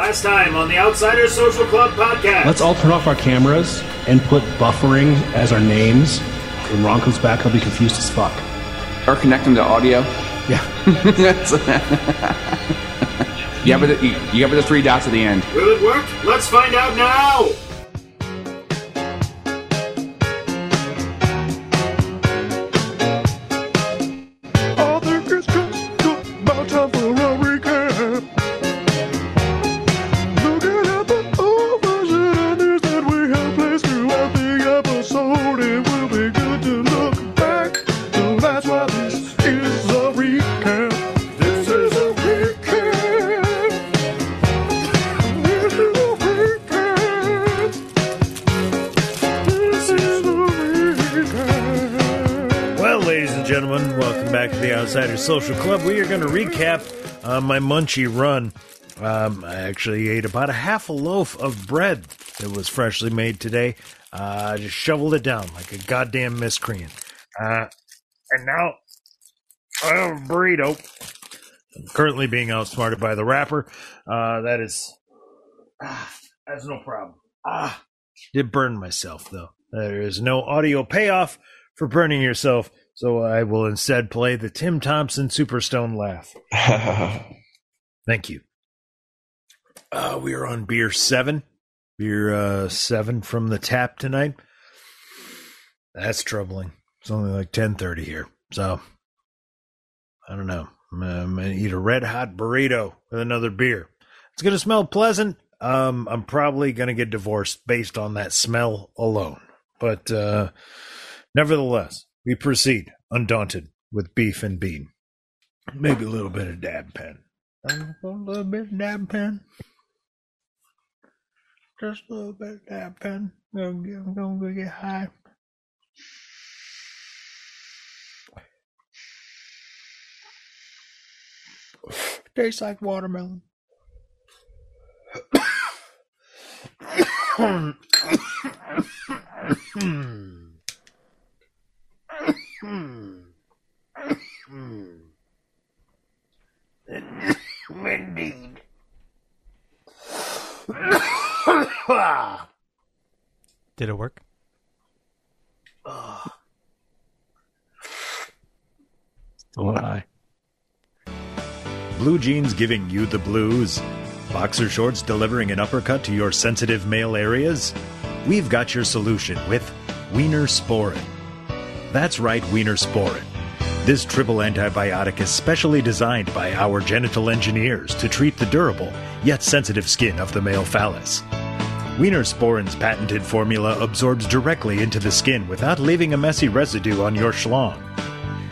Last time on the Outsiders Social Club Podcast. Let's all turn off our cameras and put buffering as our names. When Ron comes back, he'll be confused as fuck. Or connect him to audio. Yeah. You have the three dots at the end. Will it work? Let's find out now! Social Club. We are going to recap my munchie run. I actually ate about a half a loaf of bread that was freshly made today. I just shoveled it down like a goddamn miscreant. And now I have a burrito. I'm currently being outsmarted by the rapper. That's no problem. Did burn myself, though. There is no audio payoff for burning yourself. So I will instead play the Tim Thompson Superstone laugh. Thank you. We are on beer 7. Beer 7 from the tap tonight. That's troubling. It's only like 10:30 here. So, I don't know. I'm going to eat a red-hot burrito with another beer. It's going to smell pleasant. I'm probably going to get divorced based on that smell alone. But nevertheless. We proceed, undaunted, with beef and bean. Maybe a little bit of dab pen. Just a little bit of dab pen. I'm going to get high. Tastes like watermelon. Indeed. Did it work? Still high. Blue jeans giving you the blues? Boxer shorts delivering an uppercut to your sensitive male areas? We've got your solution with Wiener Sporin. That's right, Wiener Sporin. This triple antibiotic is specially designed by our genital engineers to treat the durable, yet sensitive skin of the male phallus. Wiener Sporin's patented formula absorbs directly into the skin without leaving a messy residue on your schlong.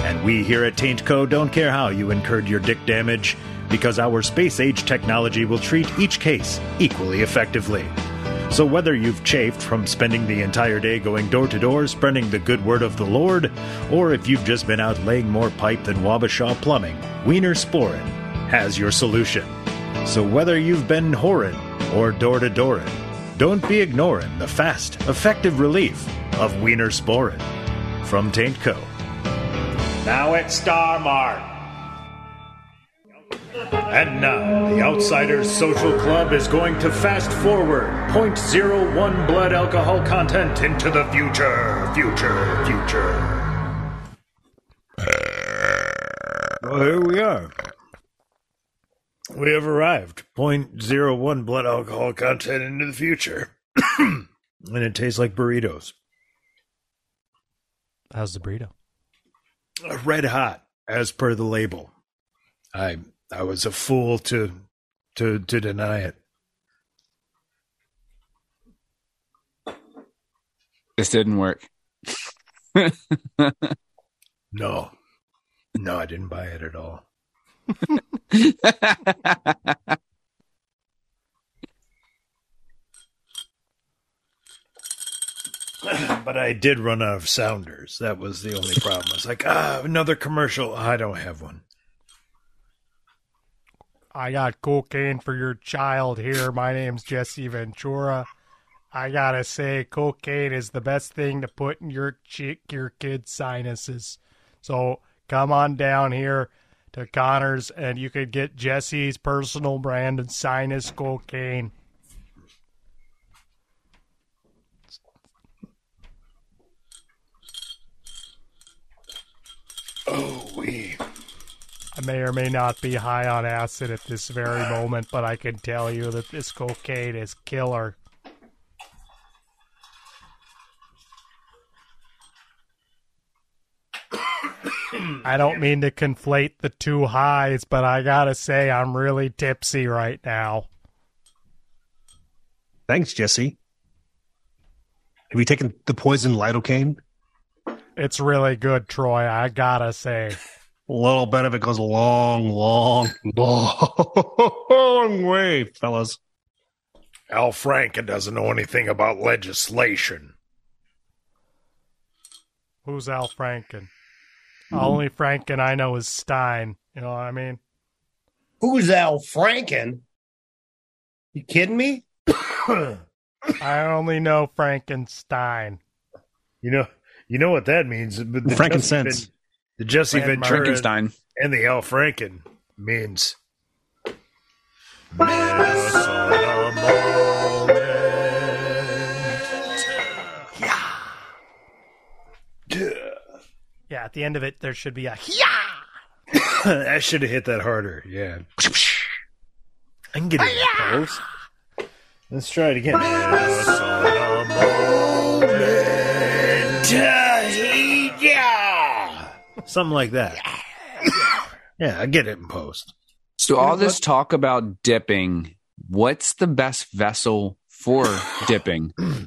And we here at Taint Co. don't care how you incurred your dick damage, because our space-age technology will treat each case equally effectively. So whether you've chafed from spending the entire day going door-to-door spreading the good word of the Lord, or if you've just been out laying more pipe than Wabasha Plumbing, Wiener Sporin has your solution. So whether you've been whoring or door-to-doorin, don't be ignoring the fast, effective relief of Wiener Sporin from Taint Co. Now at Star Mart. And now, the Outsiders Social Club is going to fast forward 0.01 blood alcohol content into the future. Well, here we are. We have arrived 0.01 blood alcohol content into the future. And it tastes like burritos. How's the burrito? Red hot, as per the label. I was a fool to deny it. This didn't work. No, I didn't buy it at all. But I did run out of sounders. That was the only problem. I was like, another commercial. I don't have one. I got cocaine for your child here. My name's Jesse Ventura. I gotta say, cocaine is the best thing to put in your kid's sinuses. So come on down here, to Connor's, and you could get Jesse's personal brand and sinus cocaine. Oh, we. I may or may not be high on acid at this very moment, but I can tell you that this cocaine is killer. I don't mean to conflate the two highs, but I gotta say I'm really tipsy right now. Thanks, Jesse. Have you taken the poison lidocaine? It's really good, Troy, I gotta say. A little bit of it goes a long, long, long way, fellas. Al Franken doesn't know anything about legislation. Who's Al Franken? Mm-hmm. Only Franken I know is Stein. You know what I mean? Who's Al Franken? You kidding me? I only know Frankenstein. You know what that means. But the frankincense. The Jesse Ventura and the Al Franken means. Minnesota moment. Yeah. Yeah. Yeah, at the end of it, there should be a yeah. I should have hit that harder. Yeah. I can get it. Yeah. Let's try it again. Minnesota moment. Yeah. Something like that. Yeah. Yeah, I get it in post. So all this talk about dipping, what's the best vessel for dipping? Well,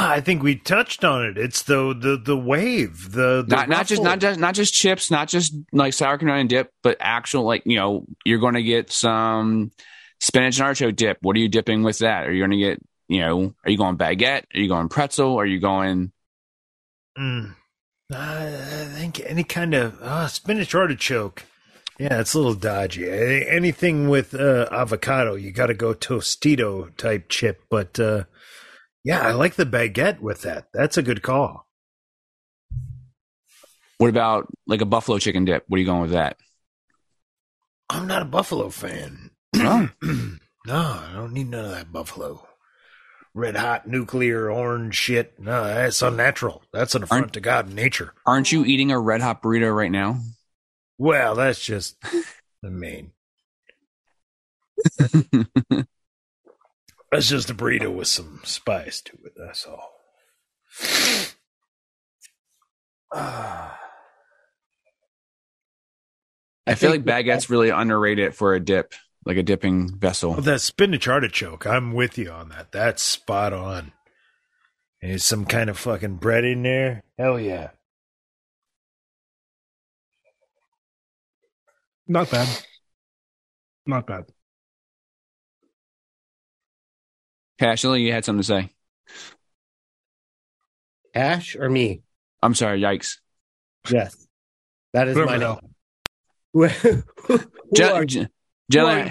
I think we touched on it. It's the wave, the not just chips, not just like sour cream and dip, but actual, like, you know, you're going to get some spinach and artichoke dip. What are you dipping with that? Are you going to get, you know, are you going baguette? Are you going pretzel? Are you going? I think any kind of spinach artichoke. Yeah, it's a little dodgy. Anything with avocado, you got to go Tostito type chip, but. Yeah, I like the baguette with that. That's a good call. What about like a buffalo chicken dip? What are you going with that? I'm not a buffalo fan. No, I don't need none of that buffalo. Red hot nuclear orange shit. No, that's unnatural. That's an affront to God and nature. Aren't you eating a red hot burrito right now? Well, that's just the main. That's just a burrito with some spice to it, that's all. I feel like baguette's really underrated for a dip, like a dipping vessel. Well, that spinach artichoke, I'm with you on that. That's spot on. And there's some kind of fucking bread in there. Hell yeah. Not bad. Not bad. Ashley, you had something to say. Ash or me? I'm sorry, yikes. Yes. That is my name. Jelly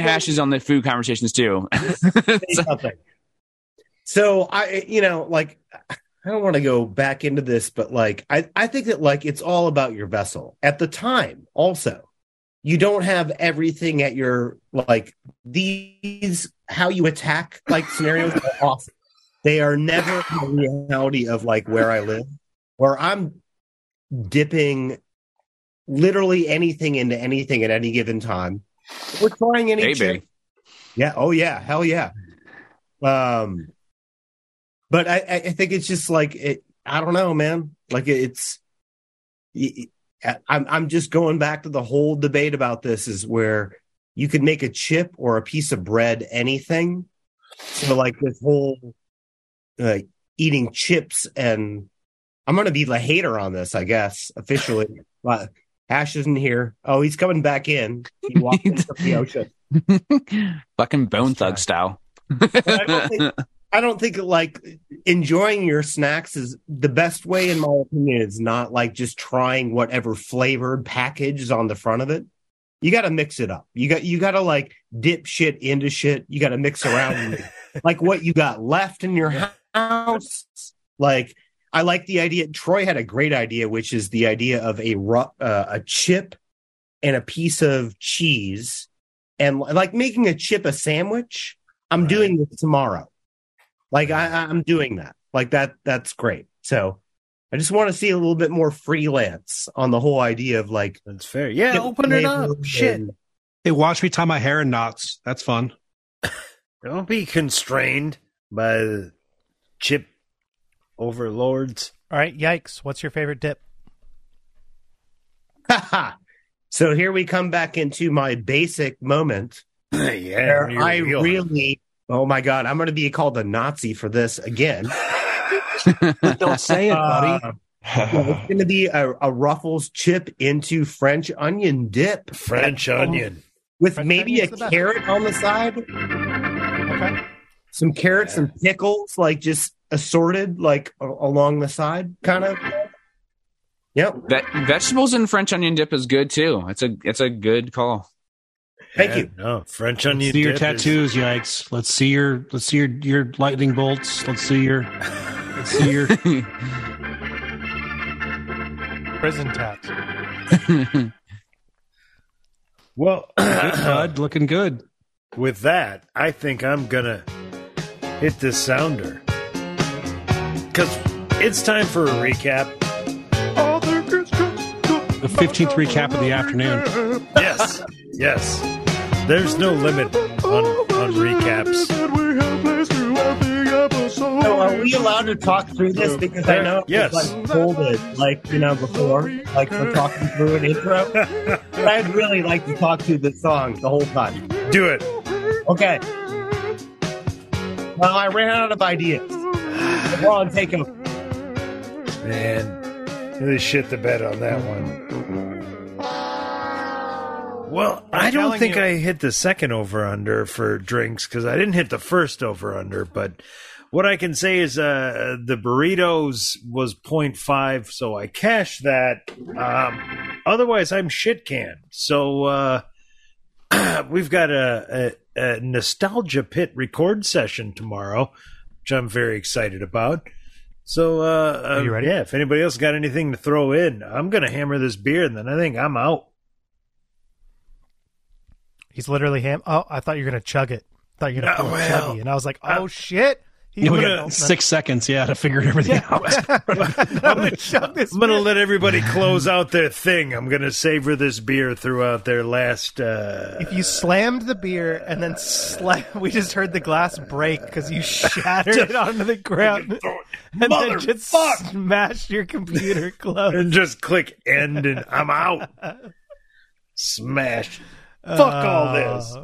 Hash is on the food conversations too. So I, you know, like, I don't want to go back into this, but like, I think that like, it's all about your vessel at the time. Also, you don't have everything at your, like, these, how you attack, like, scenarios are off. They are never the reality of, like, where I live, where I'm dipping literally anything into anything at any given time. We're trying anything. Yeah. Oh, yeah. Hell yeah. But I think it's just, like, I don't know, man. Like, I'm just going back to the whole debate about this is where you could make a chip or a piece of bread, anything. So like this whole eating chips, and I'm going to be the hater on this, I guess, officially. But Ash isn't here. Oh, he's coming back in. He walked into the ocean. Fucking Bone Thug style. I don't think like enjoying your snacks is the best way, in my opinion. It's not like just trying whatever flavored package is on the front of it. You got to mix it up. You got to like dip shit into shit. You got to mix around like what you got left in your house. Like I like the idea. Troy had a great idea, which is the idea of a chip and a piece of cheese, and like making a chip a sandwich. I'm doing this tomorrow. Like I'm doing that. Like that. That's great. So I just want to see a little bit more freelance on the whole idea of like. That's fair. Yeah, open it up. Shit. Hey, watch me tie my hair in knots. That's fun. Don't be constrained by the chip overlords. All right, yikes. What's your favorite dip? So here we come back into my basic moment. Yeah, I really... Oh, my God. I'm going to be called a Nazi for this again. Don't say it, buddy. It's going to be a Ruffles chip into French onion dip. French onion. With French maybe a carrot on the side. Okay. Some carrots and pickles, like just assorted, like along the side, kind of. Yep. Vegetables and French onion dip is good, too. It's a good call. Thank you. No, French onion. Let's see your tattoos, yikes! Let's see your lightning bolts. Let's see your prison tats. Well, bud, looking good. With that, I think I'm gonna hit this sounder because it's time for a recap. The 15th recap of the afternoon. Yes, yes. There's no limit on recaps. So are we allowed to talk through this? Because I know it's like folded, like, you know, before, like for talking through an intro. But I'd really like to talk through this song the whole time. Do it. Okay. Well, I ran out of ideas. Ron, take him. Man. Really shit the bed on that one. Well, I don't think I hit the second over-under for drinks because I didn't hit the first over-under. But what I can say is the burritos was 0.5, so I cashed that. Otherwise, I'm shit-canned. So we've got a Nostalgia Pit record session tomorrow, which I'm very excited about. So, are you ready? Yeah, if anybody else got anything to throw in, I'm going to hammer this beer, and then I think I'm out. He's literally Oh, I thought you were going to chug it. I thought you were going to pull a chubby, and I was like, oh, shit. He's gonna 6 seconds, to figure everything out. I'm going to let everybody close out their thing. I'm going to savor this beer throughout their last... If you slammed the beer and then we just heard the glass break because you shattered it onto the ground and then just smashed your computer closed. And just click end and I'm out. Smash. Fuck all this.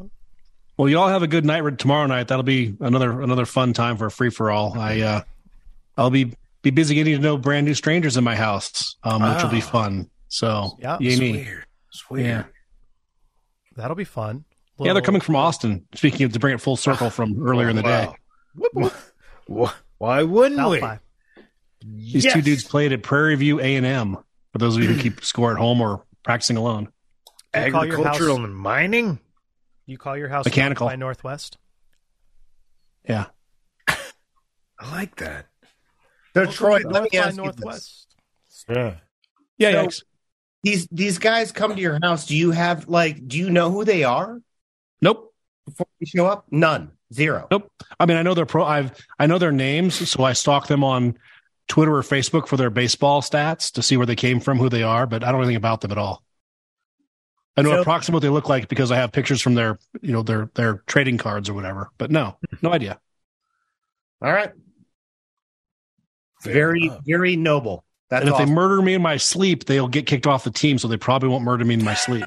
Well, y'all have a good night tomorrow night. That'll be another fun time for a free-for-all. I'll be busy getting to know brand new strangers in my house, which will be fun. So, it's weird. Yeah. That'll be fun. Yeah, they're coming from Austin, speaking of, to bring it full circle from earlier in the day. Why wouldn't we? These two dudes played at Prairie View A&M, for those of you who keep score at home or practicing alone. Agricultural and mining? You call your house Mechanical by Northwest? Yeah. I like that. So, Troy, let me ask you this. Yeah. So, these guys come to your house. Do you know who they are? Nope. Before you show up? None. Zero. Nope. I mean, I know I know their names, so I stalk them on Twitter or Facebook for their baseball stats to see where they came from, who they are, but I don't know anything about them at all. I know approximately what they look like because I have pictures from their, you know, their trading cards or whatever. But no idea. All right. Very, very noble. That's and if they murder me in my sleep, they'll get kicked off the team, so they probably won't murder me in my sleep.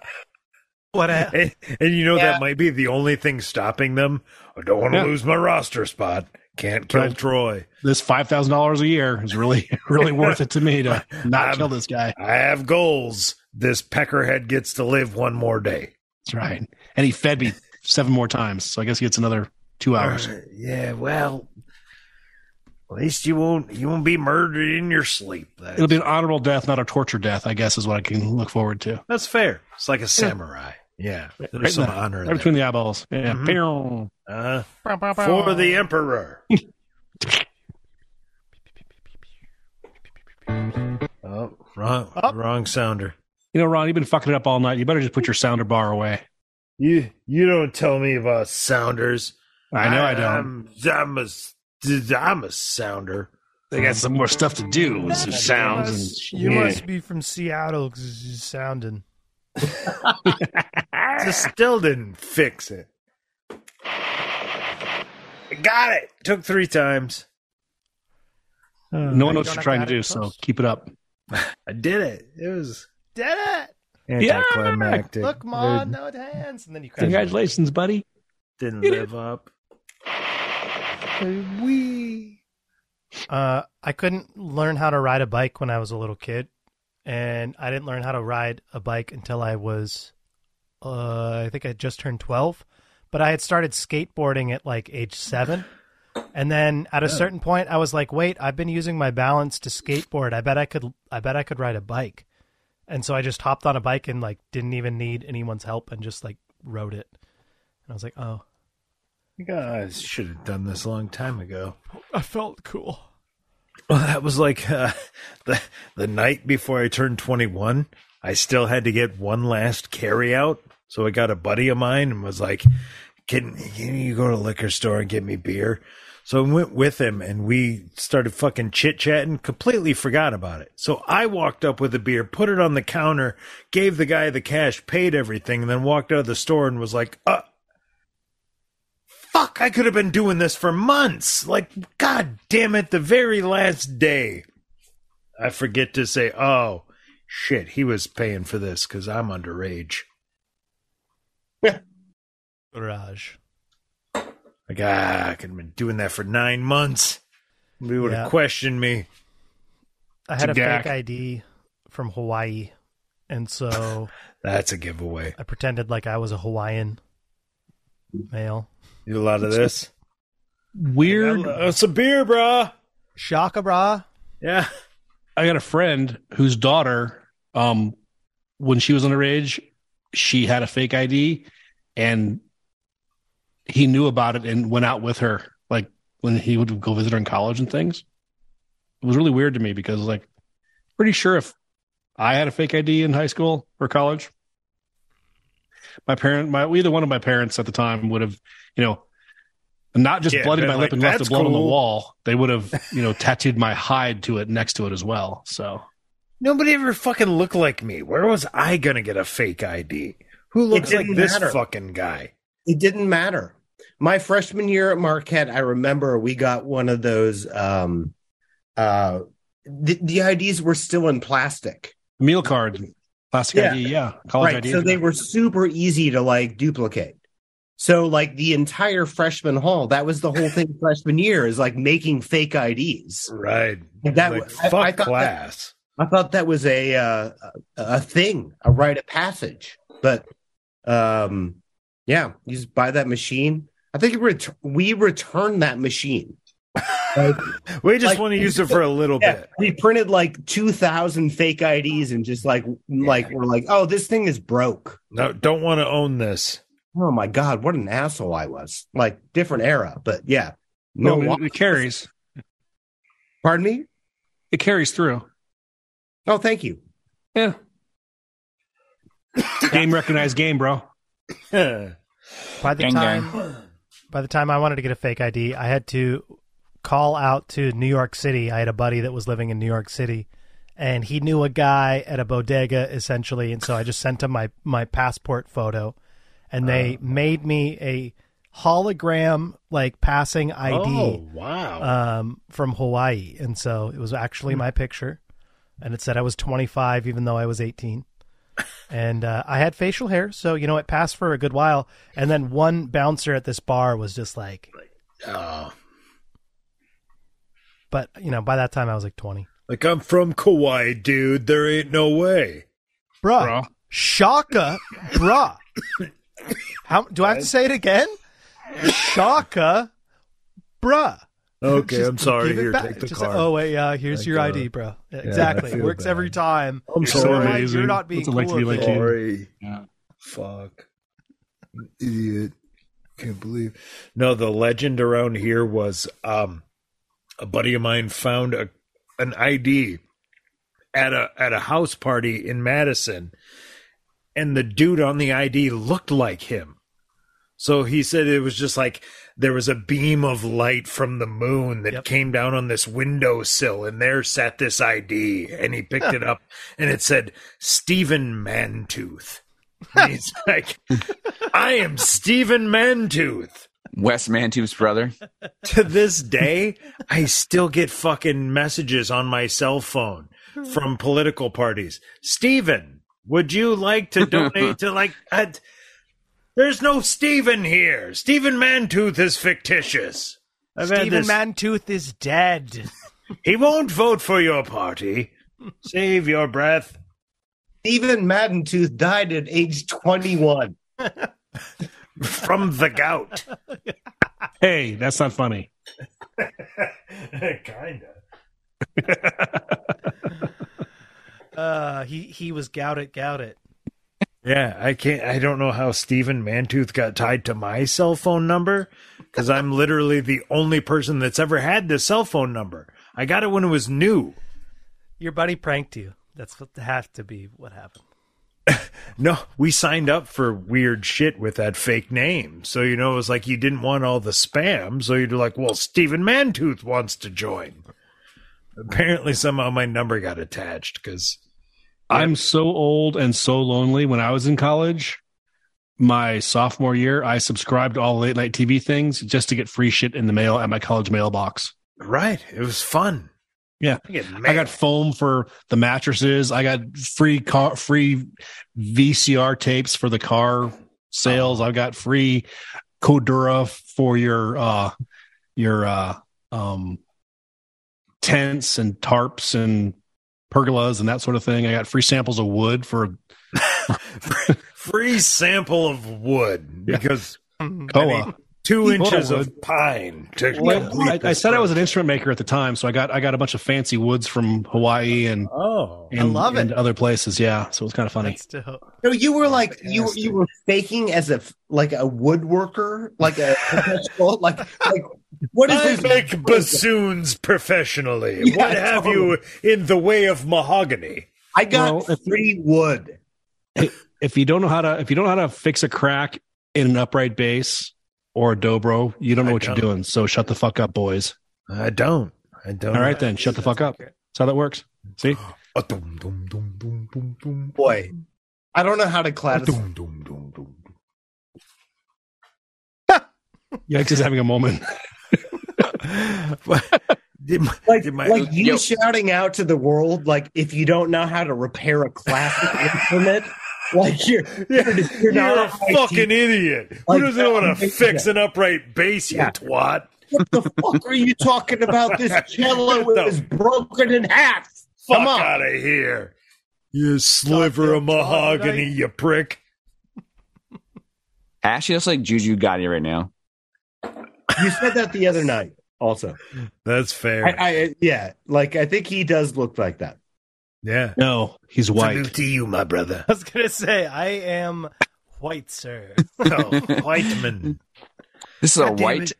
And you know that might be the only thing stopping them. I don't want to lose my roster spot. Can't kill Troy. This $5,000 a year is really, really worth it to me to not kill this guy. I have goals. This peckerhead gets to live one more day. That's right. And he fed me 7 more times, so I guess he gets another 2 hours. Yeah, well, at least you won't be murdered in your sleep. It'll be an honorable death, not a torture death, I guess, is what I can look forward to. That's fair. It's like a samurai. Yeah. There's some honor in there. Between the eyeballs. Yeah. Mm-hmm. For the emperor. Oh, wrong sounder. You know, Ron, you've been fucking it up all night. You better just put your sounder bar away. You don't tell me about sounders. I know I don't. I'm a sounder. They got some more stuff to do with some sounds. You must be from Seattle because you're sounding. Just still didn't fix it. I got it. Took 3 times. No one knows what you're trying to do, so keep it up. I did it. It was... Did it! Anticlimactic. Yeah. Look, Ma, no hands. And then you congratulations, buddy. Didn't live up. Wee. I couldn't learn how to ride a bike when I was a little kid, and I didn't learn how to ride a bike until I was, I think I just turned 12, but I had started skateboarding at like age 7, and then at a certain point I was like, wait, I've been using my balance to skateboard. I bet I could ride a bike. And so I just hopped on a bike and like didn't even need anyone's help and just like rode it. And I was like, oh, I should have done this a long time ago. I felt cool. Well, that was like the night before I turned 21. I still had to get one last carry out. So I got a buddy of mine and was like, can you go to the liquor store and get me beer? So I went with him, and we started fucking chit-chatting, completely forgot about it. So I walked up with a beer, put it on the counter, gave the guy the cash, paid everything, and then walked out of the store and was like, fuck, I could have been doing this for months. Like, god damn it, the very last day. I forget to say, oh, shit, he was paying for this because I'm underage. Raj. Like, I could have been doing that for 9 months. Nobody would have questioned me. I had a fake ID from Hawaii, and so... That's a giveaway. I pretended like I was a Hawaiian male. You do a lot of this? Weird. It's a beer, brah. Shaka, brah. Yeah. I got a friend whose daughter, when she was underage, she had a fake ID, and... he knew about it and went out with her, like when he would go visit her in college and things. It was really weird to me because, like, pretty sure if I had a fake ID in high school or college, either one of my parents at the time would have, you know, not just bloodied my lip and left the blood on the wall. They would have, you know, tattooed my hide to it next to it as well. So nobody ever fucking looked like me. Where was I going to get a fake ID? Who looks like this fucking guy? It didn't matter. My freshman year at Marquette, I remember we got one of those. The IDs were still in plastic. Meal card, plastic ID, yeah. College ID. So they were super easy to like duplicate. So like the entire freshman hall, that was the whole thing. Freshman year is like making fake IDs, right? And that like, I thought class. I thought that was a thing, a rite of passage, but. Yeah, you just buy that machine. I think we return that machine. Like, we just want to use it for a little bit. We printed like 2,000 fake IDs and just like we're like, oh, this thing is broke. No, don't want to own this. Oh my god, what an asshole I was! Like different era, but yeah, no, it carries. Pardon me? It carries through. Oh, thank you. Yeah. Game recognized game, bro. By the time I wanted to get a fake ID, I had to call out to New York City. I had a buddy that was living in New York City, and he knew a guy at a bodega, essentially, and so I just sent him my passport photo, and they made me a hologram, like, passing ID from Hawaii, and so it was actually my picture, and it said I was 25 even though I was 18. And I had facial hair, so, you know, it passed for a good while. And then one bouncer at this bar was just like, oh. But, you know, by that time I was like 20. Like, I'm from Kauai, dude. There ain't no way. Bruh. Shaka. Bruh. How, do I have to say it again? Shaka. Bruh. Okay, just, I'm sorry. Here, take the card. Oh, wait, here's your ID, bro. Yeah, exactly. It works every time. I'm sorry. You're not being cool. Sorry. Yeah. Fuck. Idiot. Can't believe. No, the legend around here was a buddy of mine found an ID at a house party in Madison, and the dude on the ID looked like him. So he said it was just like there was a beam of light from the moon that came down on this windowsill, and there sat this ID, and he picked it up, and it said, Stephen Mantooth. And he's like, I am Stephen Mantooth. Wes Mantooth's brother. To this day, I still get fucking messages on my cell phone from political parties. Stephen, would you like to donate to like... There's no Stephen here. Stephen Mantooth is fictitious. Stephen Mantooth is dead. He won't vote for your party. Save your breath. Stephen Mantooth died at age 21. From the gout. Hey, that's not funny. Kinda. He was gouted. Yeah, I don't know how Stephen Mantooth got tied to my cell phone number, because I'm literally the only person that's ever had this cell phone number. I got it when it was new. Your buddy pranked you. That's what has to be what happened. No, we signed up for weird shit with that fake name. So, you know, it was like you didn't want all the spam. So you'd be like, well, Stephen Mantooth wants to join. Apparently somehow my number got attached because... I'm so old and so lonely. When I was in college, my sophomore year, I subscribed to all late night TV things just to get free shit in the mail at my college mailbox. Right. It was fun. Yeah. I got foam for the mattresses. I got free VCR tapes for the car sales. I got free Codura for your tents and tarps and pergolas and that sort of thing. I got free samples of wood for free sample of wood because Kauai. 2 inches of pine. I said I was an instrument maker at the time, so I got a bunch of fancy woods from Hawaii and other places. Yeah, so it was kind of funny. No, you were like you were faking as a woodworker, like a professional, like what is I make bassoons professionally. Yeah, what have you in the way of mahogany? I got free wood. If you don't know how to fix a crack in an upright bass or a Dobro, you don't know what you're doing. So shut the fuck up, boys. I don't. All right, then. Shut the fuck up. That's how that works. See? Boy, I don't know how to clap. Yikes is having a moment. You shouting out to the world, like, if you don't know how to repair a classic instrument... Like you're a fucking idiot. Like, who doesn't want to fix an upright bass, you twat? What the fuck are you talking about? This cello is broken in half. Fuck out of here. You sliver of mahogany, you prick. Actually, that's like Juju Gotti right now. You said that the other night also. That's fair. I think he does look like that. Yeah. No, he's white. Salute to you, my brother. I was going to say, I am white, sir. No, white man. This is a white.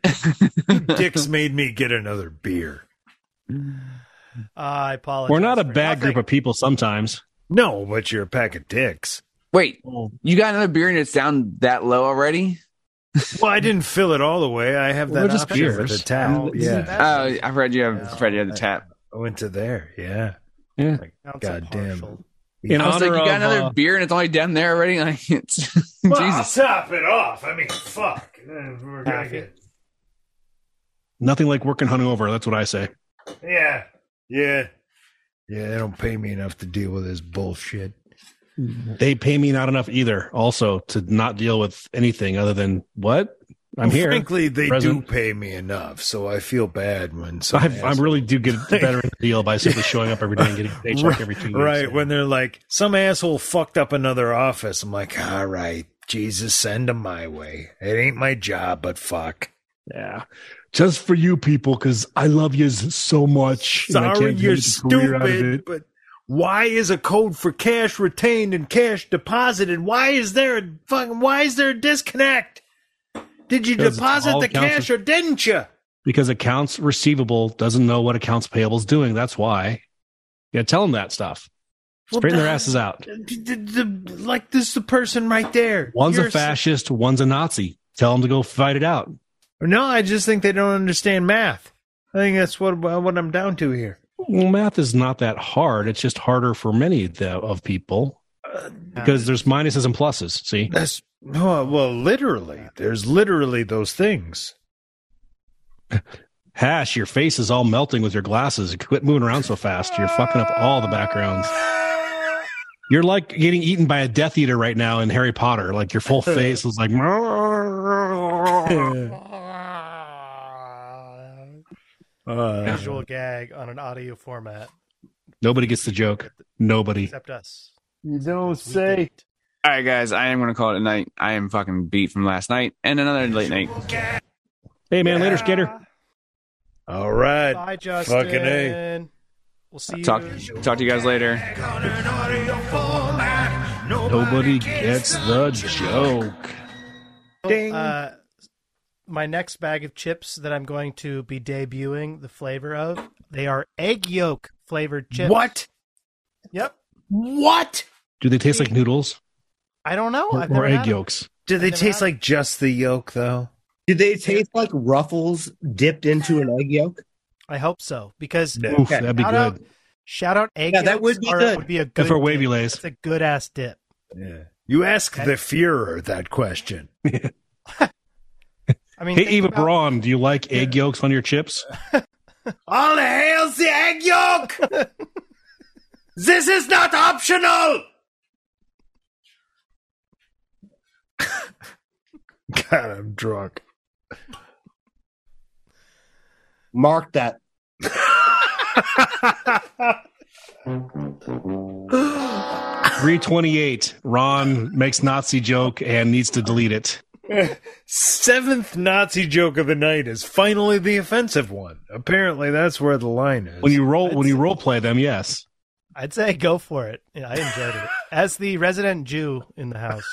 Dick's made me get another beer. I apologize. We're not a bad group of people sometimes. No, but you're a pack of dicks. Wait, you got another beer and it's down that low already? Well, I didn't fill it all the way. I have that option for the tap. Oh, I've read you have the tap. I went to there, yeah. Yeah, God damn. I was like, you got another beer and it's only down there already? Like, it's, well, Jesus. I'll top it off. I mean, fuck. We're gonna get... Nothing like working hungover. That's what I say. Yeah. Yeah. Yeah, they don't pay me enough to deal with this bullshit. They pay me not enough either, also, to not deal with anything other than what? I'm here. Frankly, they do pay me enough, so I feel bad when I really do get better at the deal by simply showing up every day and getting a paycheck every 2 years. Right, when they're like, some asshole fucked up another office. I'm like, all right, Jesus, send them my way. It ain't my job, but fuck. Yeah. Just for you people, because I love you so much. Sorry you're stupid, but why is a code for cash retained and cash deposited? Why is there a disconnect? Did you deposit the cash or didn't you? Because accounts receivable doesn't know what accounts payable is doing. That's why. You got to tell them that stuff. Straighten their asses out. Like, this is the person right there. One's a fascist, one's a Nazi. Tell them to go fight it out. No, I just think they don't understand math. I think that's what I'm down to here. Well, math is not that hard. It's just harder for many of people because there's minuses and pluses, see? Literally. There's literally those things. Hash, your face is all melting with your glasses. Quit moving around so fast. You're fucking up all the backgrounds. You're like getting eaten by a Death Eater right now in Harry Potter. Like, your full face is like... Visual gag on an audio format. Nobody gets the joke. Nobody. Except us. You don't say. All right, guys. I am going to call it a night. I am fucking beat from last night and another late night. Hey, man. Yeah. Later, Skater. All right. Bye, Justin. Fucking A. We'll see you. Talk to you guys later. Nobody gets the joke. Ding. My next bag of chips that I'm going to be debuting the flavor of, they are egg yolk flavored chips. What? Yep. What? Do they taste like noodles? I don't know. Or egg yolks. Do they taste like just the yolk, though? Do they taste like Ruffles dipped into an egg yolk? I hope so, because that'd be good. Shout out egg yolks. That would be good. Would be a good for wavy lays. It's a good ass dip. Yeah. You ask the Fuhrer that question. I mean, hey, Eva Braun, do you like egg yolks on your chips? All hails the egg yolk! This is not optional! God, I'm drunk. Mark that. $328. Ron makes Nazi joke and needs to delete it. 7th Nazi joke of the night is finally the offensive one. Apparently, that's where the line is. When you role play them, yes. I'd say go for it. Yeah, I enjoyed it as the resident Jew in the house.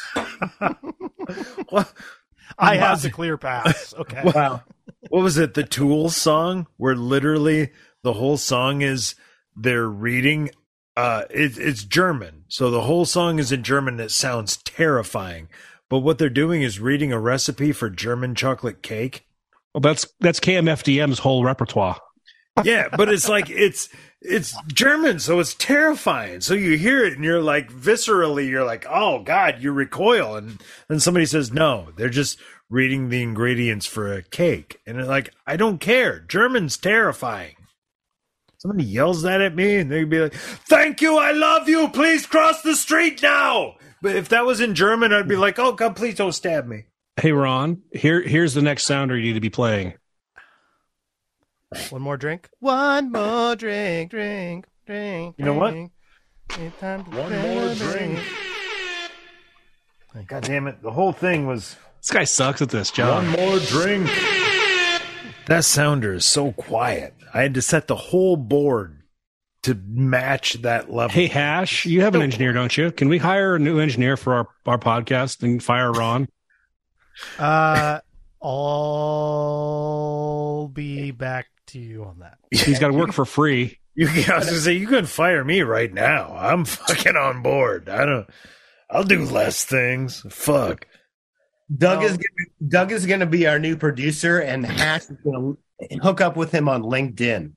I have the clear pass. Okay. Wow. What was it? The Tool song, where literally the whole song is they're reading. It's German, so the whole song is in German. It sounds terrifying. But what they're doing is reading a recipe for German chocolate cake. Well, that's KMFDM's whole repertoire. Yeah, but it's like it's German, so it's terrifying. So you hear it and you're like, viscerally, you're like, oh God, you recoil. And then somebody says, no, they're just reading the ingredients for a cake. And they're like, I don't care. German's terrifying. Somebody yells that at me and they'd be like, thank you, I love you, please cross the street now. But if that was in German, I'd be like, oh God, please don't stab me. Hey, Ron, here's the next sounder you need to be playing. One more drink. You know what? One more drink. God damn it. The whole thing was... This guy sucks at this, John. One more drink. That sounder is so quiet. I had to set the whole board to match that level. Hey, Hash, you have an engineer, don't you? Can we hire a new engineer for our podcast and fire Ron? I'll be back to you on that. He's got to work for free. I was gonna say, you can fire me right now. I'm fucking on board. I'll do less things. Fuck. Doug is gonna be our new producer, and Hash is gonna hook up with him on LinkedIn.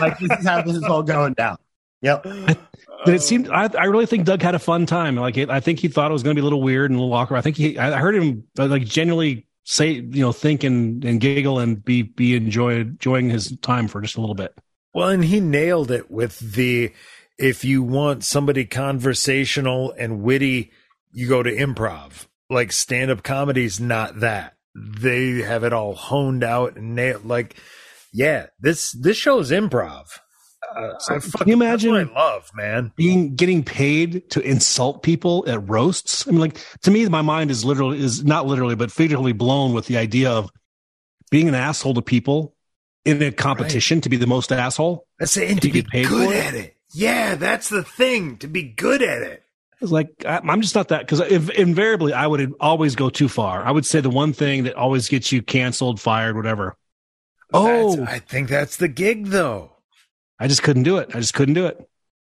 Like, this is how this is all going down. Yep. But it seemed I really think Doug had a fun time. Like, I think he thought it was gonna be a little weird and a little awkward. I think I heard him like genuinely say, think and giggle and be enjoying his time for just a little bit. Well, and he nailed it with the, if you want somebody conversational and witty, you go to improv. Like, stand-up comedy's not that. They have it all honed out and nailed. Like, yeah, this show is improv. Can you imagine what I love, man, getting paid to insult people at roasts? I mean, like, to me, my mind is not literally, but figuratively blown with the idea of being an asshole to people in a competition to be the most asshole. That's it, and to be good at it. Yeah, that's the thing, to be good at it. It's like, I'm just not that, because invariably I would always go too far. I would say the one thing that always gets you canceled, fired, whatever. I think that's the gig, though. I just couldn't do it. I just couldn't do it.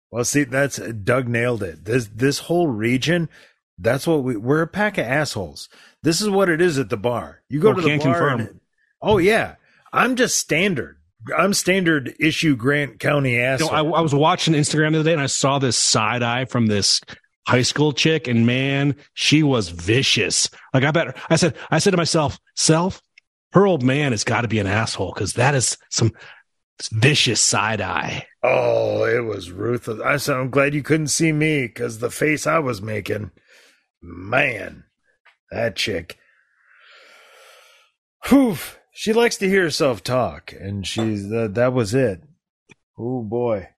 Well, see, that's Doug nailed it. This whole region, that's what we're a pack of assholes. This is what it is at the bar. You go to the bar. And, oh yeah, I'm just standard. I'm standard issue Grant County asshole. You know, I was watching Instagram the other day and I saw this side eye from this high school chick, and man, she was vicious. Like I said to myself, her old man has got to be an asshole because that is some vicious side eye. Oh, it was ruthless. I'm glad you couldn't see me because the face I was making, man, that chick. Whew. She likes to hear herself talk, and that was it. Oh boy.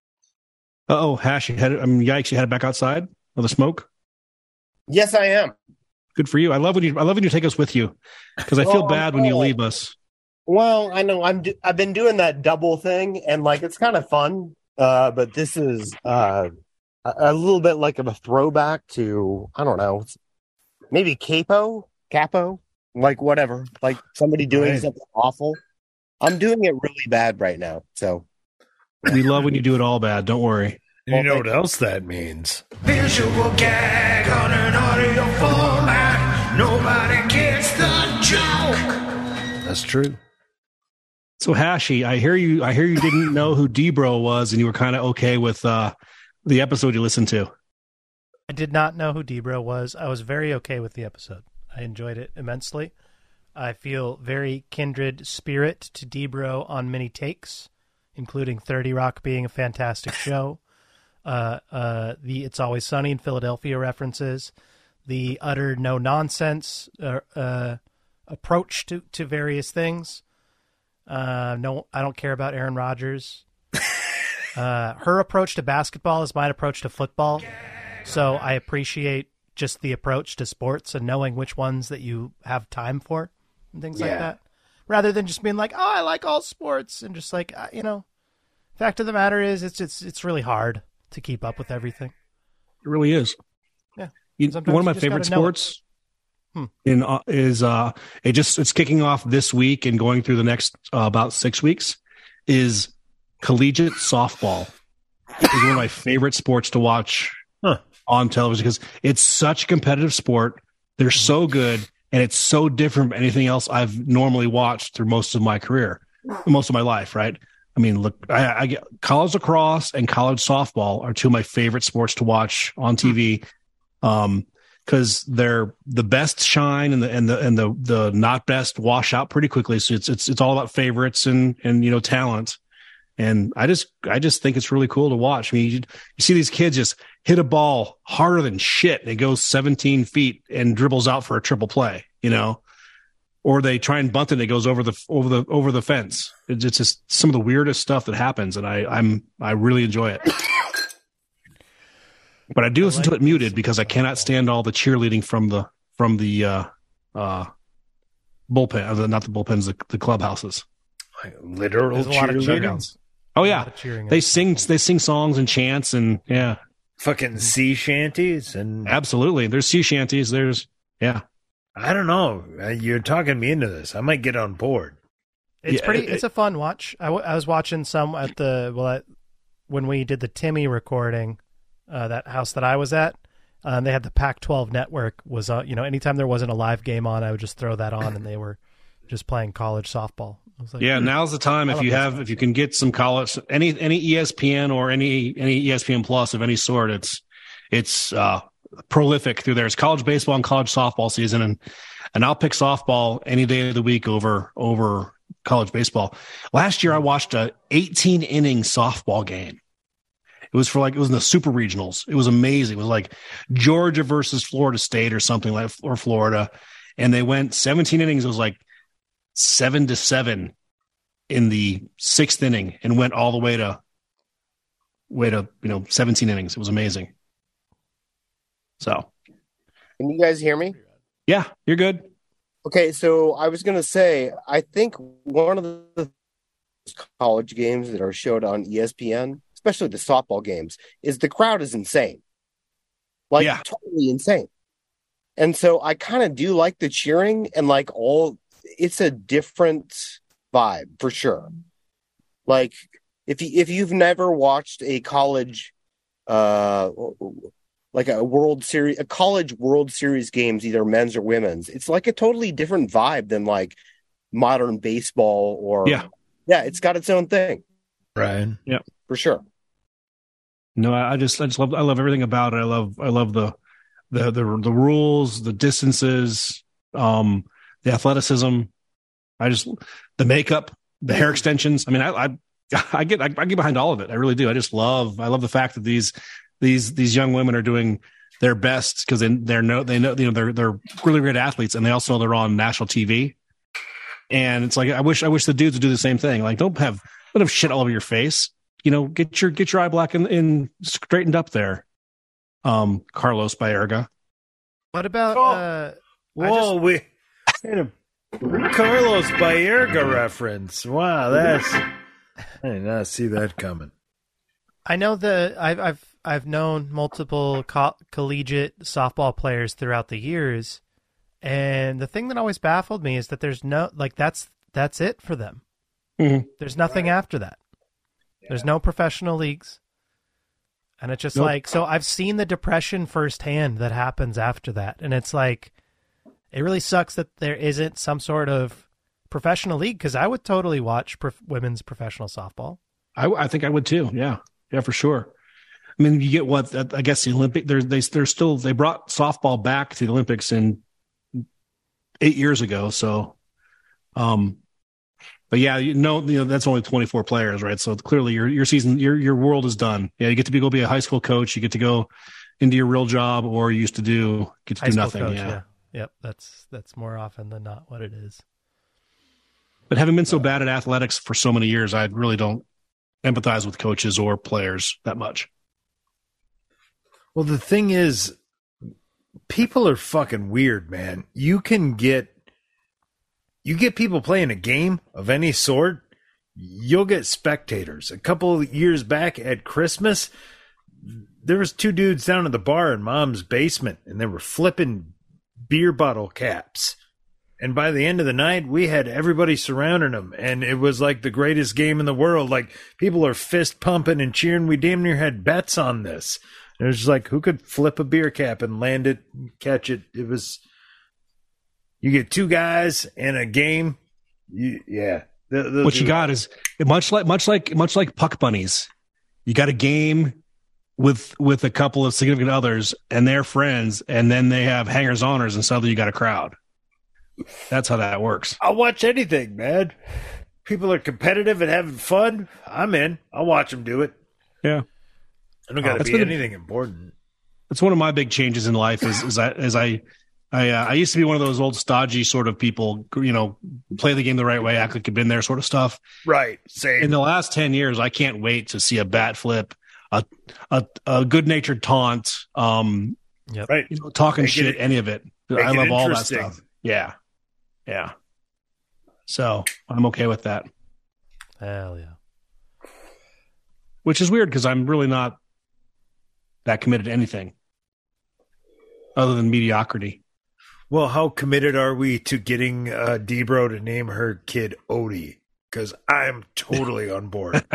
Uh-oh, Hash, yikes, you headed back outside of the smoke? Yes, I am. Good for you. I love when you take us with you because I feel bad when you leave us. Well, I know I've been doing that double thing, and like it's kind of fun, but this is a little bit like of a throwback to, I don't know, maybe Capo. Like whatever, like somebody doing something awful. I'm doing it really bad right now. So we love when you do it all bad. Don't worry. And you know what else that means? Visual gag on an audio format. Nobody gets the joke. That's true. So Hashi, I hear you didn't know who Debro was, and you were kind of okay with the episode you listened to. I did not know who Debro was. I was very okay with the episode. I enjoyed it immensely. I feel very kindred spirit to Debro on many takes, including 30 Rock being a fantastic show, the It's Always Sunny in Philadelphia references, the utter no-nonsense approach to various things. No, I don't care about Aaron Rodgers. Her approach to basketball is my approach to football, so I appreciate just the approach to sports and knowing which ones that you have time for and things like that, rather than just being like, oh, I like all sports. And just like, you know, fact of the matter is it's really hard to keep up with everything. It really is. Yeah. One of my favorite sports it's kicking off this week and going through the next about 6 weeks is collegiate softball. It's one of my favorite sports to watch on television because it's such a competitive sport. They're so good, and it's so different from anything else I've normally watched through most of my career, most of my life, right? I mean, look, I get college lacrosse and college softball are two of my favorite sports to watch on TV because they're the best shine and the not best wash out pretty quickly. So it's all about favorites and you know, talent. And I just think it's really cool to watch. I mean, you see these kids just hit a ball harder than shit. And it goes 17 feet and dribbles out for a triple play, you know, or they try and bunt and it goes over the fence. It's just some of the weirdest stuff that happens. And I really enjoy it, but I do listen to it muted because I cannot stand all the cheerleading from the bullpen, not the bullpens, the clubhouses. Literal cheerleaders. Oh yeah, they sing songs and chants and fucking sea shanties and absolutely. There's sea shanties. I don't know. You're talking me into this. I might get on board. It's pretty. It's a fun watch. I was watching some at when we did the Timmy recording, that house that I was at. They had the Pac-12 network was anytime there wasn't a live game on, I would just throw that on, and they were just playing college softball. Now's the time if you can get some college, any ESPN or any ESPN Plus of any sort. It's prolific through there. It's college baseball and college softball season, and I'll pick softball any day of the week over college baseball. Last year I watched a 18-inning softball game. It was in the super regionals. It was amazing. It was like Georgia versus Florida State or something or Florida, and they went 17 innings. It was like 7-7 in the sixth inning and went all the way to 17 innings. It was amazing. So can you guys hear me? Yeah, you're good. Okay. So I was going to say, I think one of the college games that are showed on ESPN, especially the softball games, is the crowd is insane. Like totally insane. And so I kind of do like the cheering and like all, it's a different vibe for sure. Like if you've never watched a college, like a World Series, a college World Series games, either men's or women's, it's like a totally different vibe than like modern baseball or yeah, it's got its own thing. Right. Yeah, for sure. No, I just love everything about it. I love the rules, the distances, the athleticism. I just, the makeup, the hair extensions. I mean, I get behind all of it. I really do. I love the fact that these young women are doing their best because they're really great athletes, and they also know they're on national TV. And it's like I wish the dudes would do the same thing. Like, don't have shit all over your face. You know, get your eye black and straightened up there. Carlos Baerga. What about? Carlos Baerga reference. Wow, I did not see that coming. I know that I've known multiple collegiate softball players throughout the years, and the thing that always baffled me is that there's no, like, that's it for them. Mm-hmm. There's nothing after that. Yeah. There's no professional leagues, and it's just like, so I've seen the depression firsthand that happens after that, and it's like, it really sucks that there isn't some sort of professional league, because I would totally watch women's professional softball. I think I would too. Yeah, for sure. I mean, you get what I guess the Olympic. They brought softball back to the Olympics in 8 years ago. So, but yeah, you know that's only 24 players, right? So clearly your season, your world is done. Yeah, you get to go be a high school coach. You get to go into your real job, or you used to do nothing. Coach, yeah. Yep, that's more often than not what it is. But having been so bad at athletics for so many years, I really don't empathize with coaches or players that much. Well, the thing is, people are fucking weird, man. You get people playing a game of any sort, you'll get spectators. A couple of years back at Christmas, there was two dudes down at the bar in Mom's basement, and they were flipping beer bottle caps, and by the end of the night we had everybody surrounding them, and it was like the greatest game in the world. Like, people are fist pumping and cheering. We damn near had bets on this. And it was just like, who could flip a beer cap and land it, catch it? It was, you get two guys in a game. What you got is much like puck bunnies. You got a game with a couple of significant others and their friends, and then they have hangers-oners, and suddenly you got a crowd. That's how that works. I'll watch anything, man. People are competitive and having fun. I'm in. I'll watch them do it. Yeah. I don't got to be anything important. That's one of my big changes in life I used to be one of those old stodgy sort of people, you know, play the game the right way, act like you've been there sort of stuff. Right. Same. In the last 10 years, I can't wait to see a bat flip, a good-natured taunt, right? You know, talking shit, any of it. I love all that stuff. Yeah. So I'm okay with that. Hell yeah. Which is weird because I'm really not that committed to anything other than mediocrity. Well, how committed are we to getting Debro to name her kid Odie? Because I'm totally on board.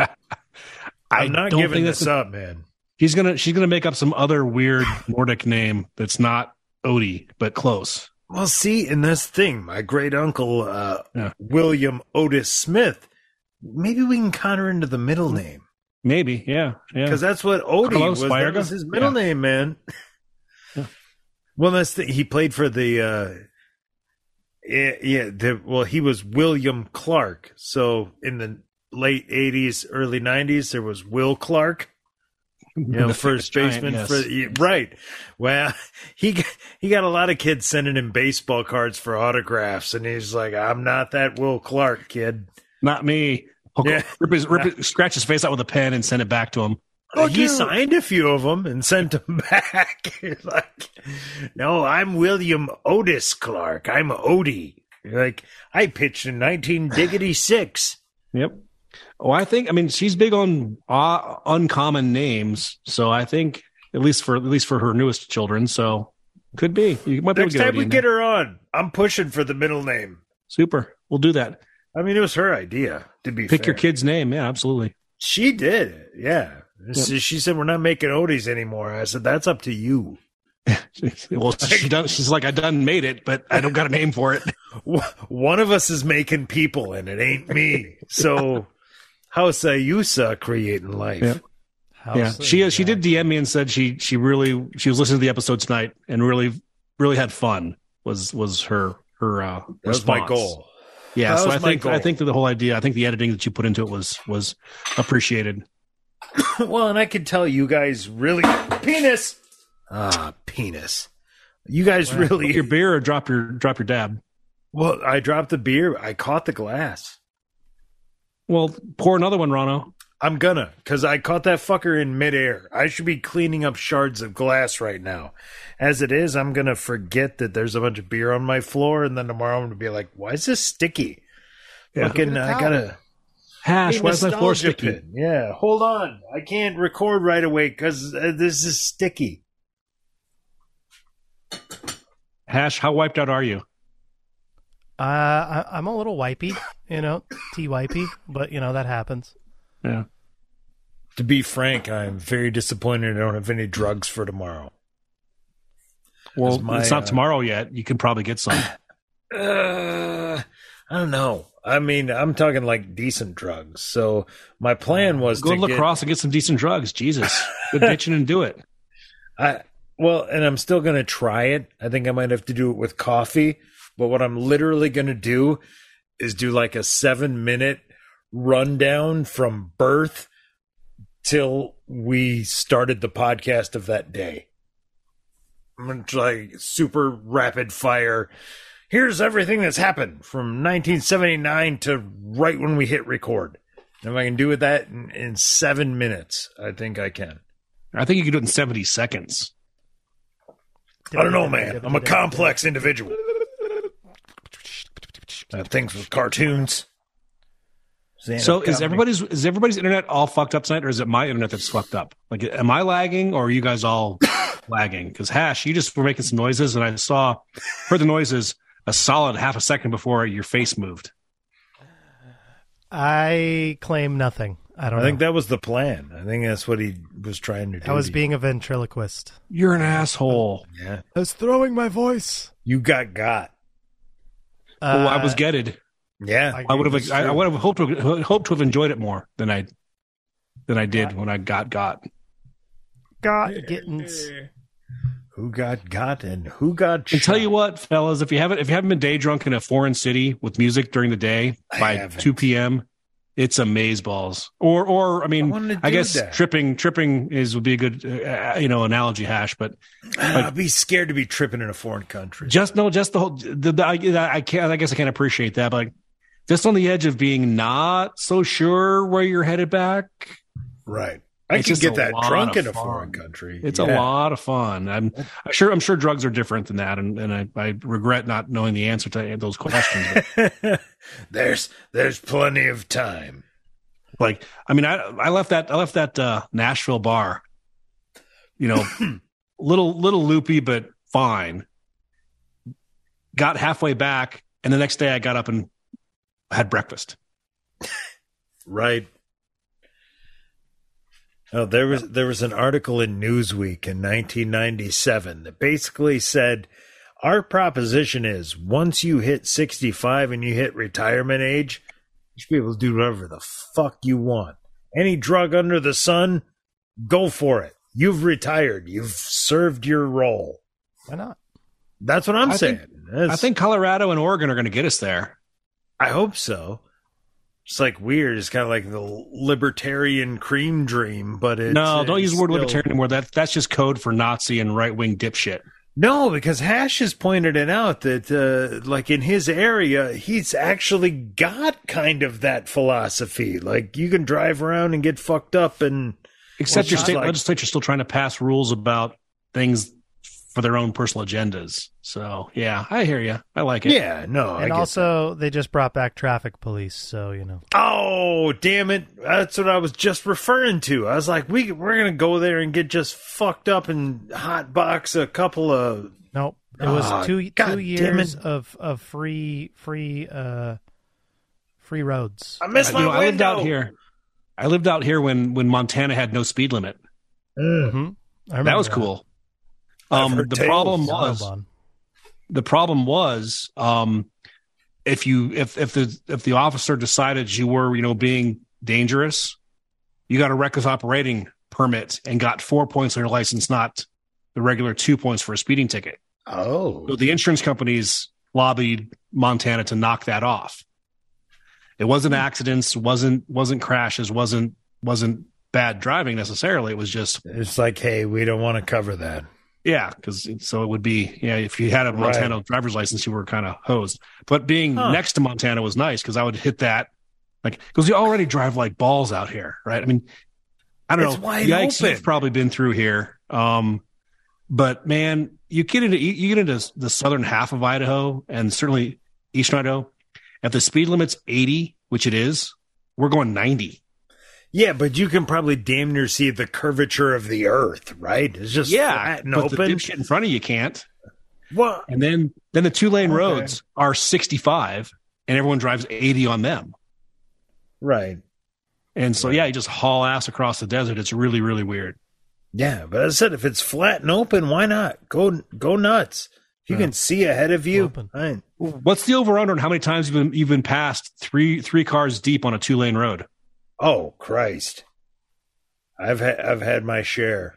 I'm not giving this up, man. She's gonna make up some other weird Nordic name that's not Odie, but close. Well, see, in this thing, my great uncle William Otis Smith. Maybe we can con her into the middle name. Maybe, yeah. Because that's what Odie Carlos was. That was his middle name, man. Yeah. Well, that's he played for the. He was William Clark. So in the late 80s, early 90s, there was Will Clark, you know, first baseman. Giant, yes. Right. Well, he got a lot of kids sending him baseball cards for autographs, and he's like, I'm not that Will Clark kid. Not me. Yeah. Scratch his face out with a pen and send it back to him. Oh, he signed a few of them and sent them back. Like, no, I'm William Otis Clark. I'm Odie. Like, I pitched in 1996. Yep. Oh, I mean, she's big on uncommon names, so I think at least for her newest children, so could be. You might be next time we get her on. I'm pushing for the middle name. Super, we'll do that. I mean, it was her idea. To be fair. Your kid's name, yeah, absolutely. She did. Yeah. So she said, we're not making Otis anymore. I said, that's up to you. Well, she's like, I done made it, but I don't got a name for it. One of us is making people, and it ain't me. So how's Yusa creating life? Yeah. Yeah. She did DM me and said she was listening to the episode tonight and really had fun was her response. That was my goal. Yeah, so I think that the whole idea, I think the editing that you put into it was appreciated. Well, and I could tell you guys really penis. You guys really your beer or drop your dab. Well, I dropped the beer. I caught the glass. Well, pour another one, Rono. I'm gonna, because I caught that fucker in midair. I should be cleaning up shards of glass right now. As it is, I'm gonna forget that there's a bunch of beer on my floor, and then tomorrow I'm gonna be like, why is this sticky? Yeah. Fucking, I gotta... Hash, why is my floor sticky? Pin. Yeah, hold on. I can't record right away, because this is sticky. Hash, how wiped out are you? I'm a little wipey, T-wipey, but, that happens. Yeah. To be frank, I'm very disappointed I don't have any drugs for tomorrow. Well, it's not tomorrow yet. You can probably get some. I don't know. I mean, I'm talking like decent drugs. So my plan was to go to lacrosse and get some decent drugs. Jesus. Good bitching and do it. And I'm still going to try it. I think I might have to do it with coffee. But what I'm literally going to do is do like a 7-minute rundown from birth till we started the podcast of that day. I'm gonna try super rapid fire. Here's everything that's happened from 1979 to right when we hit record. And if I can do with that in 7 minutes, I think I can. I think you can do it in 70 seconds. I don't know, man. I'm a complex individual. Things with cartoons. So is everybody's internet all fucked up tonight, or is it my internet that's fucked up? Like, am I lagging, or are you guys all lagging? Because Hash, you just were making some noises, and I heard the noises a solid half a second before your face moved. I claim nothing. I don't know. I think that was the plan. I think that's what he was trying to do. I was being a ventriloquist. You're an asshole. Yeah. I was throwing my voice. You got. Oh, I was getted. Yeah, I would have hoped to have enjoyed it more than I did when I got Gittins. Who got and who got shot. And tell you what, fellas, if you haven't been day drunk in a foreign city with music during the day by 2 p.m., it's amazeballs. Or I guess that. tripping would be a good analogy, Hash. But I'd be scared to be tripping in a foreign country. I guess I can't appreciate that, but. Just on the edge of being not so sure where you're headed back. Right. I can get that drunk in a foreign country. It's a lot of fun. I'm sure drugs are different than that, and I regret not knowing the answer to those questions. There's plenty of time. Like, I left that Nashville bar, little loopy but fine. Got halfway back, and the next day I got up and had breakfast. Right. Oh, there was an article in Newsweek in 1997 that basically said, our proposition is once you hit 65 and you hit retirement age, you should be able to do whatever the fuck you want. Any drug under the sun, go for it. You've retired. You've served your role. Why not? That's what I'm saying. I think Colorado and Oregon are going to get us there. I hope so. It's like weird. It's kind of like the libertarian cream dream, but don't use the word libertarian anymore. That's just code for Nazi and right wing dipshit. No, because Hash has pointed it out that in his area, he's actually got kind of that philosophy. Like, you can drive around and get fucked up, and except your state legislature's still trying to pass rules about things for their own personal agendas. So, yeah, I hear you. I like it. Yeah, no. And also, they just brought back traffic police, so, Oh, damn it. That's what I was just referring to. I was like, we're going to go there and get just fucked up and hotbox a couple of... Nope. It was two years of free roads. I missed my window. I lived out here. I lived out here when Montana had no speed limit. Mm-hmm. That was cool. The problem was if the officer decided you were, you know, being dangerous, you got a reckless operating permit and got 4 points on your license, not the regular 2 points for a speeding ticket. Oh. So the insurance companies lobbied Montana to knock that off. It wasn't accidents, wasn't crashes, wasn't bad driving necessarily. It was just, it's like, hey, we don't want to cover that. Yeah, because so it would be, yeah, if you had a Montana driver's license, you were kind of hosed. But being next to Montana was nice because I would hit that, like, because you already drive like balls out here, right? I mean, I don't know. Yikes, you've probably been through here, but man, you get into the southern half of Idaho and certainly eastern Idaho. If the speed limit's 80, which it is, we're going 90. Yeah, but you can probably damn near see the curvature of the earth, right? It's just flat and open. The dipshit in front of you can't. Well, and then the two-lane roads are 65, and everyone drives 80 on them. Right. And so, you just haul ass across the desert. It's really, really weird. Yeah, but as I said, if it's flat and open, why not? Go nuts. You can see ahead of you. Fine. What's the over-under on how many times you've been passed three cars deep on a two-lane road? Oh, Christ. I've had my share.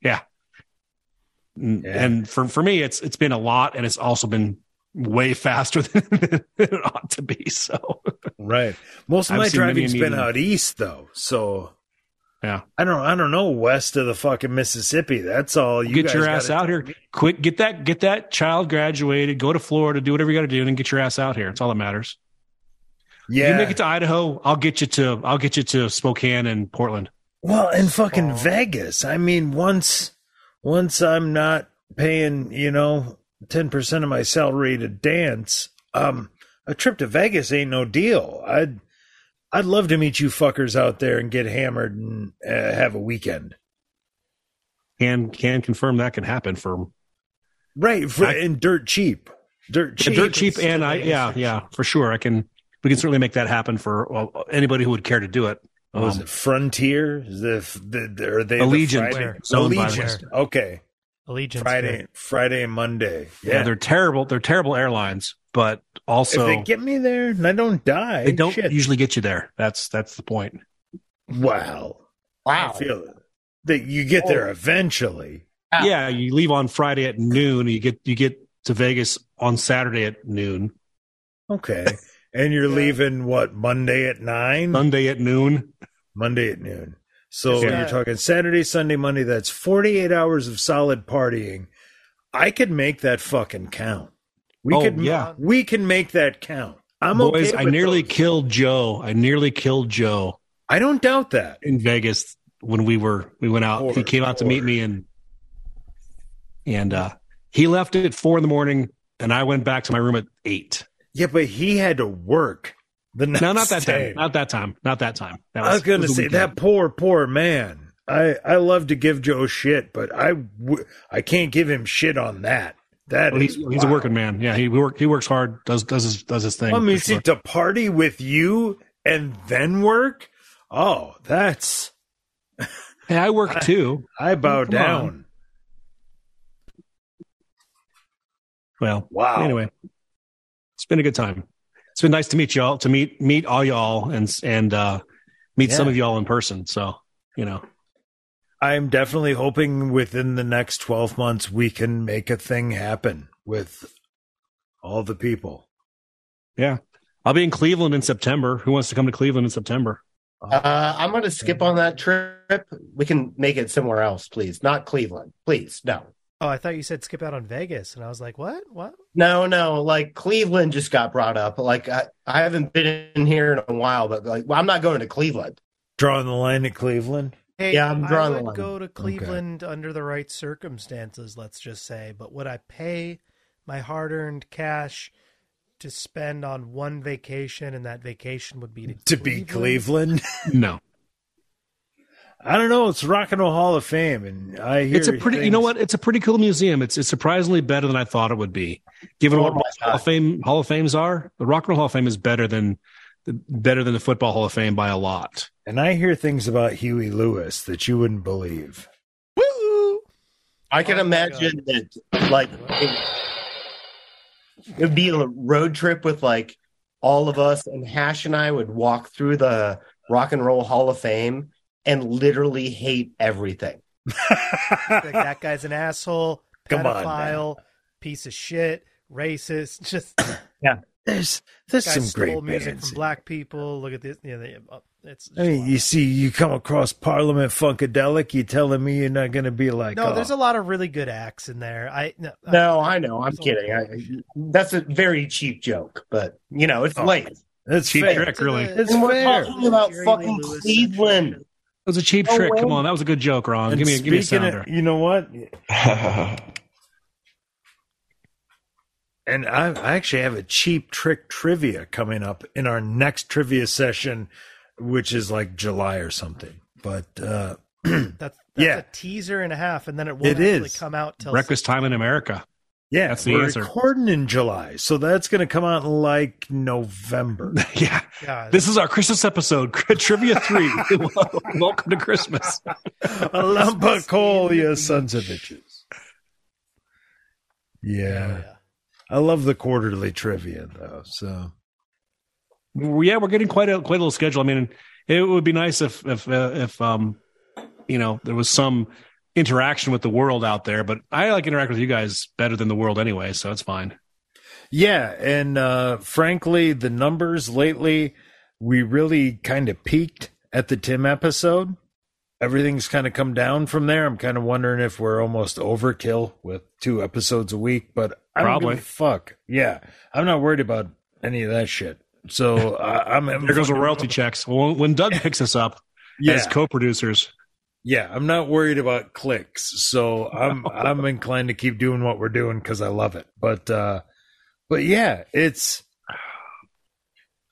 Yeah. And for me, it's been a lot, and it's also been way faster than it ought to be. So right. Most of my driving's been out east, though. So yeah, I don't know west of the fucking Mississippi. That's all. You get your ass out here quick. Get that child graduated. Go to Florida. Do whatever you got to do, and then get your ass out here. It's all that matters. Yeah, you make it to Idaho. I'll get you to Spokane and Portland. Well, and fucking Vegas. I mean, once I'm not paying, 10% of my salary to dance, a trip to Vegas ain't no deal. I'd love to meet you fuckers out there and get hammered and have a weekend. Can confirm that can happen for right and dirt cheap. Dirt cheap, and I for sure. We can certainly make that happen for anybody who would care to do it. Was it Frontier? Are they Allegiant? Allegiant. Okay. Allegiant. Friday and Monday. Yeah, they're terrible. They're terrible airlines. But also, if they get me there and I don't die, they don't usually get you there. That's the point. Wow. I feel that you get there eventually. Yeah, you leave on Friday at noon. You get to Vegas on Saturday at noon. Okay. And you're leaving, what, Monday at 9? Monday at noon. So you're talking Saturday, Sunday, Monday. That's 48 hours of solid partying. I could make that fucking count. We can make that count. I'm Boys, okay with killed Joe. I nearly killed Joe. I don't doubt that. In Vegas, when we went out, he came out to meet me, and he left at 4 in the morning, and I went back to my room at 8. Yeah, but he had to work the next No, not that time. I was going to say, that poor man. I love to give Joe shit, but I can't give him shit on that. He's a working man. Yeah, he works hard, does his thing. I mean, see, to party with you and then work? Oh, that's... Hey, I work too. I bow down. Well, wow. Anyway. It's been a good time. It's been nice to meet y'all, to meet all y'all and meet some of y'all in person. So, I'm definitely hoping within the next 12 months, we can make a thing happen with all the people. Yeah. I'll be in Cleveland in September. Who wants to come to Cleveland in September? I'm going to skip on that trip. We can make it somewhere else, please. Not Cleveland, please. No. Oh, I thought you said skip out on Vegas, and I was like, what? What? No. Like, Cleveland just got brought up. Like, I haven't been in here in a while, but like, I'm not going to Cleveland. Drawing the line at Cleveland? Hey, yeah, I'm drawing the line. I would go to Cleveland under the right circumstances, let's just say. But would I pay my hard-earned cash to spend on one vacation, and that vacation would be to Cleveland? No. I don't know. It's Rock and Roll Hall of Fame, and I hear you know what? It's a pretty cool museum. It's surprisingly better than I thought it would be, given what Hall of Fames are. The Rock and Roll Hall of Fame is better than better than the Football Hall of Fame by a lot. And I hear things about Huey Lewis that you wouldn't believe. Woo! I can imagine that, like, it would be a road trip with, like, all of us, and Hash and I would walk through the Rock and Roll Hall of Fame and literally hate everything. Like, that guy's an asshole, pedophile, piece of shit, racist. Just yeah, there's some great music from black people. Look at this. Yeah, it's. I mean, you see, you come across Parliament Funkadelic. You telling me you're not going to be like? No, there's a lot of really good acts in there. I know. I'm kidding. That's a very cheap joke, but you know, it's late. That's Cheap Trick, really. It's we're talking about fucking Cleveland. It was a cheap trick. Come on, that was a good joke, Ron. Give me a sounder. You know what? And I actually have a Cheap Trick trivia coming up in our next trivia session, which is like July or something. But that's a teaser and a half, and then it won't actually come out till Breakfast Time in America. Yeah, that's the answer. We're recording in July, so that's going to come out in like November. Yeah. God. This is our Christmas episode, Trivia 3. Welcome to Christmas. A lump of coal, you sons of bitches. Yeah. I love the quarterly trivia, though. So, yeah, we're getting quite a little schedule. I mean, it would be nice if you know, there was some interaction with the world out there, but I like interact with you guys better than the world anyway, so it's fine. Yeah, and frankly, the numbers lately, we really kind of peaked at the Tim episode. Everything's kind of come down from there. I'm kind of wondering if we're almost overkill with 2 episodes a week, but I don't give a fuck. Yeah, I'm not worried about any of that shit. So I'm there goes the royalty checks. Well, when Doug picks us up as co-producers. Yeah, I'm not worried about clicks, so I'm inclined to keep doing what we're doing because I love it. But yeah, it's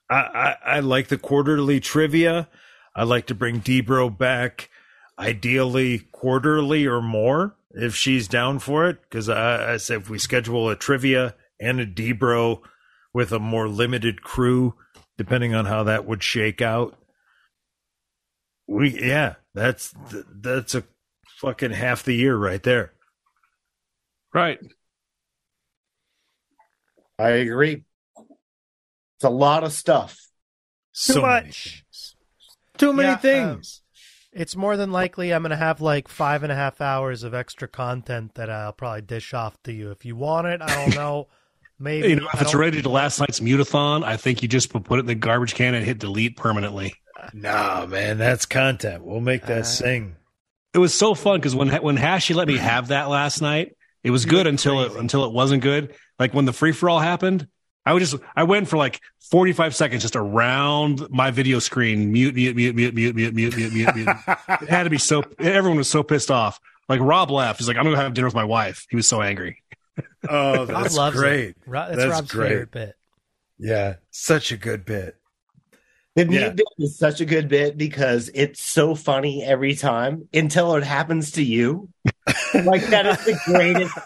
I like the quarterly trivia. I like to bring Debro back, ideally quarterly or more if she's down for it. Because I say if we schedule a trivia and a Debro with a more limited crew, depending on how that would shake out, that's a fucking half the year right there. Right. I agree. It's a lot of stuff. Too many things. It's more than likely I'm going to have like 5.5 hours of extra content that I'll probably dish off to you. If you want it, I don't know. Maybe. You know, if it's related to last night's mutathon, I think you just put it in the garbage can and hit delete permanently. Nah, man, that's content. We'll make that sing. It was so fun because when Hashi let me have that last night, it was good until it wasn't good. Like when the free for all happened, I went for like 45 seconds just around my video screen, mute. It had to be so. Everyone was so pissed off. Like Rob left. He's like, I'm gonna have dinner with my wife. He was so angry. Oh, that's great. That's Rob's favorite bit. Yeah, such a good bit. The mute bit is such a good bit because it's so funny every time until it happens to you. Like that is the greatest.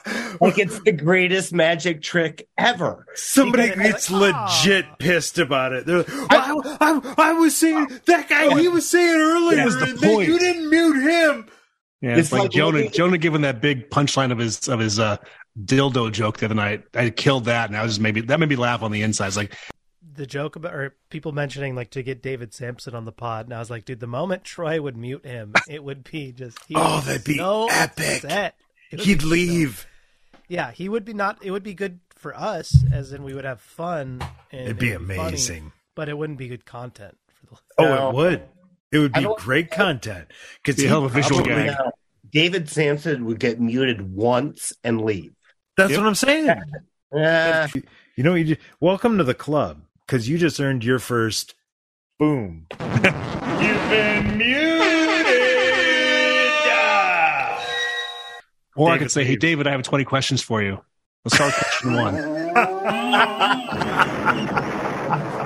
Like it's the greatest magic trick ever. Somebody gets like, legit pissed about it. They're like, I was saying that guy. He was saying earlier that you didn't mute him. Yeah, it's like Jonah giving that big punchline of his dildo joke the other night. I killed that, and I was just made me laugh on the inside. It's like. The joke about or people mentioning like to get David Sampson on the pod, and I was like, dude, the moment Troy would mute him, it would be just that'd be so epic. He'd leave. So, yeah, he would be not. It would be good for us, as in we would have fun. And it'd be amazing, funny, but it wouldn't be good content. It would. It would be great content because he'd have a visual gag. David Sampson would get muted once and leave. That's what I'm saying. Yeah, you know, welcome to the club. Because you just earned your first boom. You've been muted. Or David, I could say, hey, David, I have 20 questions for you. Let's start question 1.